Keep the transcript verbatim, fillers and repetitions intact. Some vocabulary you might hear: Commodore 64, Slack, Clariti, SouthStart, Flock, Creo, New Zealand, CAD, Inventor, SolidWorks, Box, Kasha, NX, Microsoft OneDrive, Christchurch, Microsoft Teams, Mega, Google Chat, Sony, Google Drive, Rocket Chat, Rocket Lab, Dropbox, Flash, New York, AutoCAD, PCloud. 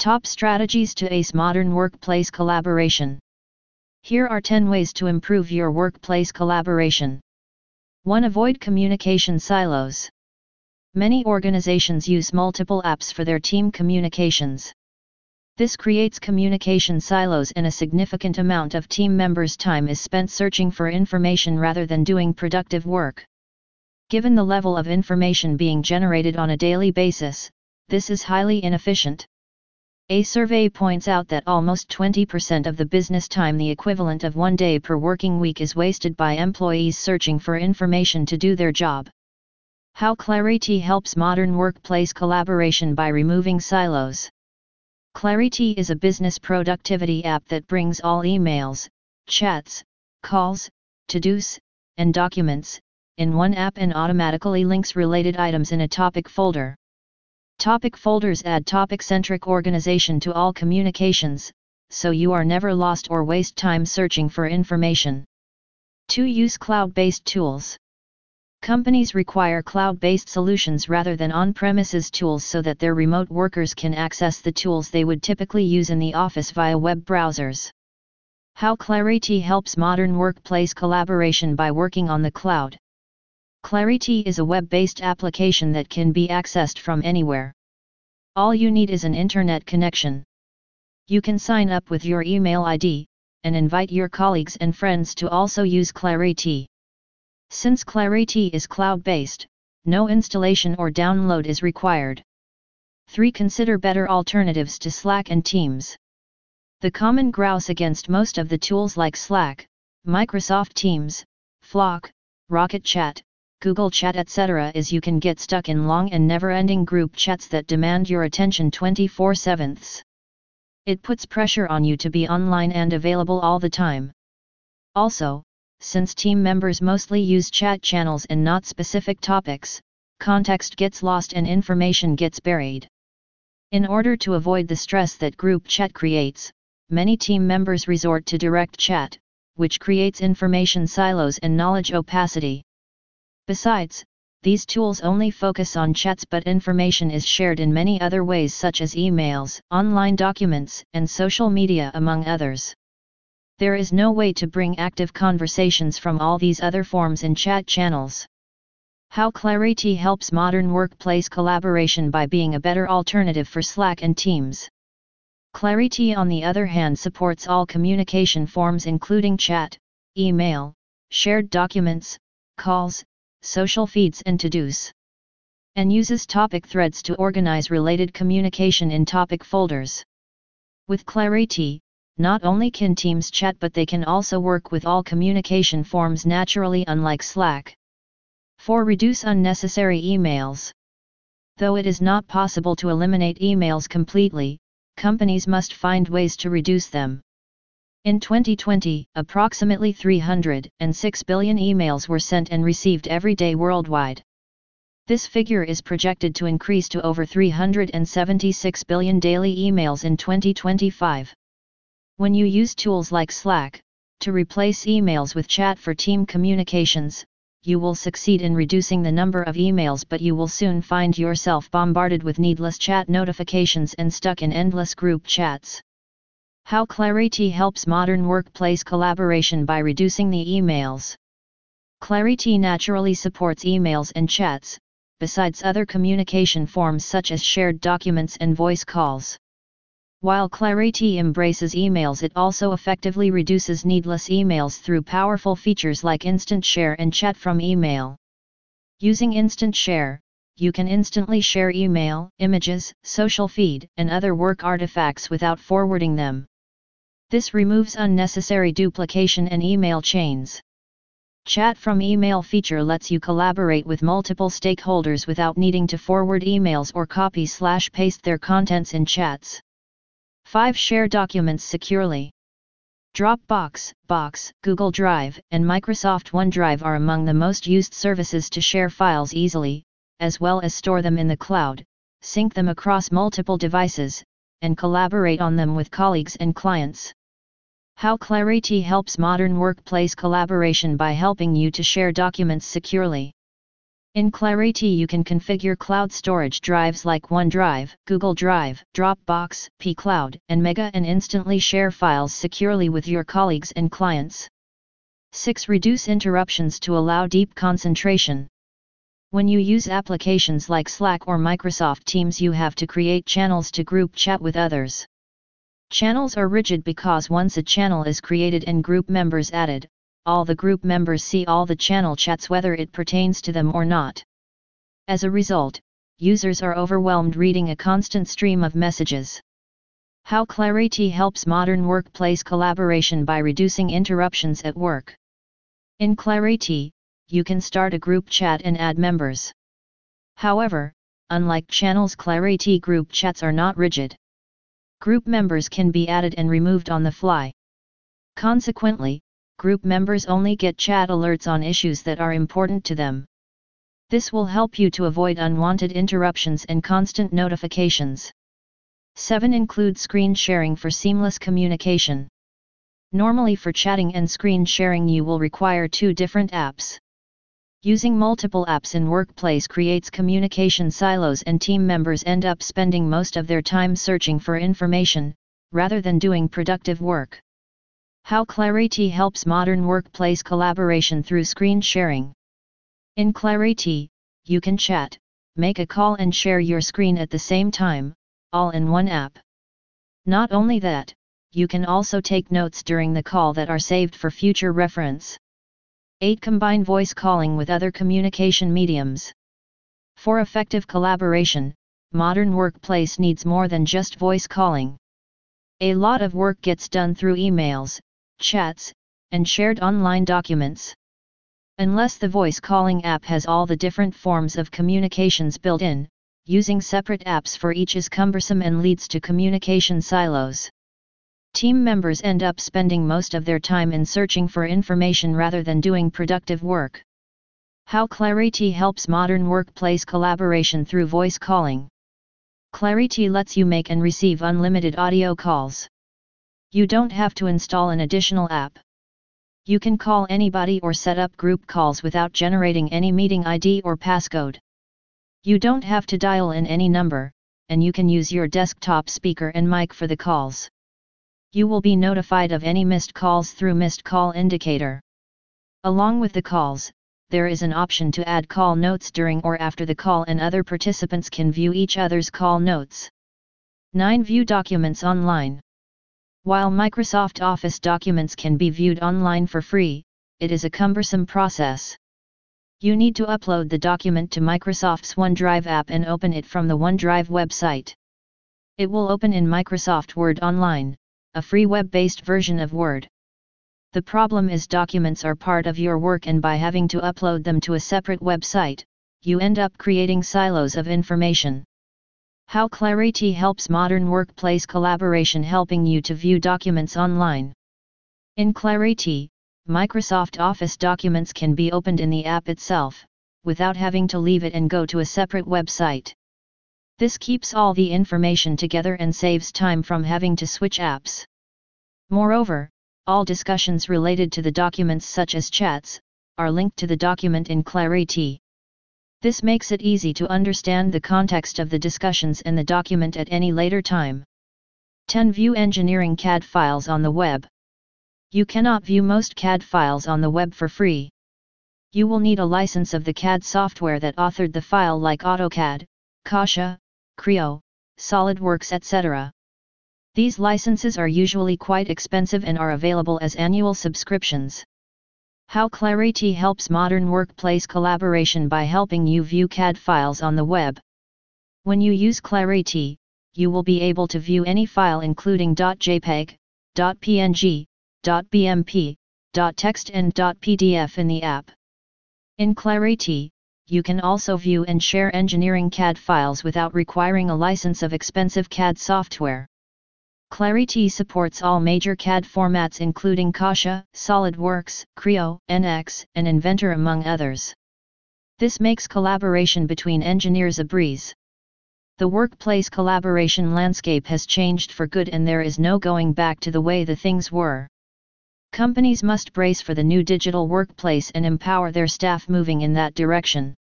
Top strategies to ace modern workplace collaboration. Here are ten ways to improve your workplace collaboration. one Avoid communication silos. Many organizations use multiple apps for their team communications. This creates communication silos, and a significant amount of team members' time is spent searching for information rather than doing productive work. Given the level of information being generated on a daily basis, this is highly inefficient. A survey points out that almost twenty percent of the business time, the equivalent of one day per working week, is wasted by employees searching for information to do their job. How Clariti helps modern workplace collaboration by removing silos. Clariti is a business productivity app that brings all emails, chats, calls, to-dos, and documents in one app and automatically links related items in a topic folder. Topic folders add topic-centric organization to all communications, so you are never lost or waste time searching for information. two Use cloud-based tools. Companies require cloud-based solutions rather than on-premises tools so that their remote workers can access the tools they would typically use in the office via web browsers. How Clariti helps modern workplace collaboration by working on the cloud. Clariti is a web-based application that can be accessed from anywhere. All you need is an internet connection. You can sign up with your email I D, and invite your colleagues and friends to also use Clariti. Since Clariti is cloud-based, no installation or download is required. three Consider better alternatives to Slack and Teams. The common grouse against most of the tools like Slack, Microsoft Teams, Flock, Rocket Chat, Google Chat, et cetera is you can get stuck in long and never-ending group chats that demand your attention twenty-four seven. It puts pressure on you to be online and available all the time. Also, since team members mostly use chat channels and not specific topics, context gets lost and information gets buried. In order to avoid the stress that group chat creates, many team members resort to direct chat, which creates information silos and knowledge opacity. Besides, these tools only focus on chats, but information is shared in many other ways such as emails, online documents, and social media, among others. There is no way to bring active conversations from all these other forms and chat channels. How Clariti helps modern workplace collaboration by being a better alternative for Slack and Teams. Clariti, on the other hand, supports all communication forms including chat, email, shared documents, calls, social feeds, and to-dos, and uses topic threads to organize related communication in topic folders. With Clariti, not only can teams chat, but they can also work with all communication forms naturally, unlike Slack. four Reduce unnecessary emails. Though it is not possible to eliminate emails completely, companies must find ways to reduce them. In twenty twenty, approximately three hundred six billion emails were sent and received every day worldwide. This figure is projected to increase to over three hundred seventy-six billion daily emails in twenty twenty-five. When you use tools like Slack to replace emails with chat for team communications, you will succeed in reducing the number of emails, but you will soon find yourself bombarded with needless chat notifications and stuck in endless group chats. How Clariti helps modern workplace collaboration by reducing the emails. Clariti naturally supports emails and chats, besides other communication forms such as shared documents and voice calls. While Clariti embraces emails, it also effectively reduces needless emails through powerful features like instant share and chat from email. Using instant share, you can instantly share email, images, social feed, and other work artifacts without forwarding them. This removes unnecessary duplication and email chains. Chat from email feature lets you collaborate with multiple stakeholders without needing to forward emails or copy/paste their contents in chats. five Share documents securely. Dropbox, Box, Google Drive, and Microsoft OneDrive are among the most used services to share files easily, as well as store them in the cloud, sync them across multiple devices, and collaborate on them with colleagues and clients. How Clariti helps modern workplace collaboration by helping you to share documents securely. In Clariti you can configure cloud storage drives like OneDrive, Google Drive, Dropbox, PCloud, and Mega and instantly share files securely with your colleagues and clients. six Reduce interruptions to allow deep concentration. When you use applications like Slack or Microsoft Teams, you have to create channels to group chat with others. Channels are rigid because once a channel is created and group members added, all the group members see all the channel chats whether it pertains to them or not. As a result, users are overwhelmed reading a constant stream of messages. How Clariti helps modern workplace collaboration by reducing interruptions at work. In Clariti, you can start a group chat and add members. However, unlike channels, Clariti group chats are not rigid. Group members can be added and removed on the fly. Consequently, group members only get chat alerts on issues that are important to them. This will help you to avoid unwanted interruptions and constant notifications. seven Include screen sharing for seamless communication. Normally for chatting and screen sharing you will require two different apps. Using multiple apps in workplace creates communication silos and team members end up spending most of their time searching for information, rather than doing productive work. How Clariti helps modern workplace collaboration through screen sharing. In Clariti, you can chat, make a call and share your screen at the same time, all in one app. Not only that, you can also take notes during the call that are saved for future reference. eight Combine voice calling with other communication mediums. For effective collaboration, modern workplace needs more than just voice calling. A lot of work gets done through emails, chats, and shared online documents. Unless the voice calling app has all the different forms of communications built in, using separate apps for each is cumbersome and leads to communication silos. Team members end up spending most of their time in searching for information rather than doing productive work. How Clariti helps modern workplace collaboration through voice calling. Clariti lets you make and receive unlimited audio calls. You don't have to install an additional app. You can call anybody or set up group calls without generating any meeting I D or passcode. You don't have to dial in any number, and you can use your desktop speaker and mic for the calls. You will be notified of any missed calls through missed call indicator. Along with the calls, there is an option to add call notes during or after the call, and other participants can view each other's call notes. nine View documents online. While Microsoft Office documents can be viewed online for free, it is a cumbersome process. You need to upload the document to Microsoft's OneDrive app and open it from the OneDrive website. It will open in Microsoft Word Online, a free web-based version of Word. The problem is documents are part of your work, and by having to upload them to a separate website, you end up creating silos of information. How Clariti helps modern workplace collaboration, helping you to view documents online. In Clariti, Microsoft Office documents can be opened in the app itself, without having to leave it and go to a separate website. This keeps all the information together and saves time from having to switch apps. Moreover, all discussions related to the documents, such as chats, are linked to the document in Clariti. This makes it easy to understand the context of the discussions and the document at any later time. ten View engineering C A D files on the web. You cannot view most C A D files on the web for free. You will need a license of the C A D software that authored the file, like AutoCAD, Kasha, Creo, SolidWorks, et cetera. These licenses are usually quite expensive and are available as annual subscriptions. How Clariti helps modern workplace collaboration by helping you view C A D files on the web. When you use Clariti, you will be able to view any file including .jpeg, .png, .bmp, .text and .pdf in the app. In Clariti, you can also view and share engineering C A D files without requiring a license of expensive C A D software. Clariti supports all major C A D formats including Kasha, SolidWorks, Creo, N X, and Inventor, among others. This makes collaboration between engineers a breeze. The workplace collaboration landscape has changed for good, and there is no going back to the way the things were. Companies must brace for the new digital workplace and empower their staff moving in that direction.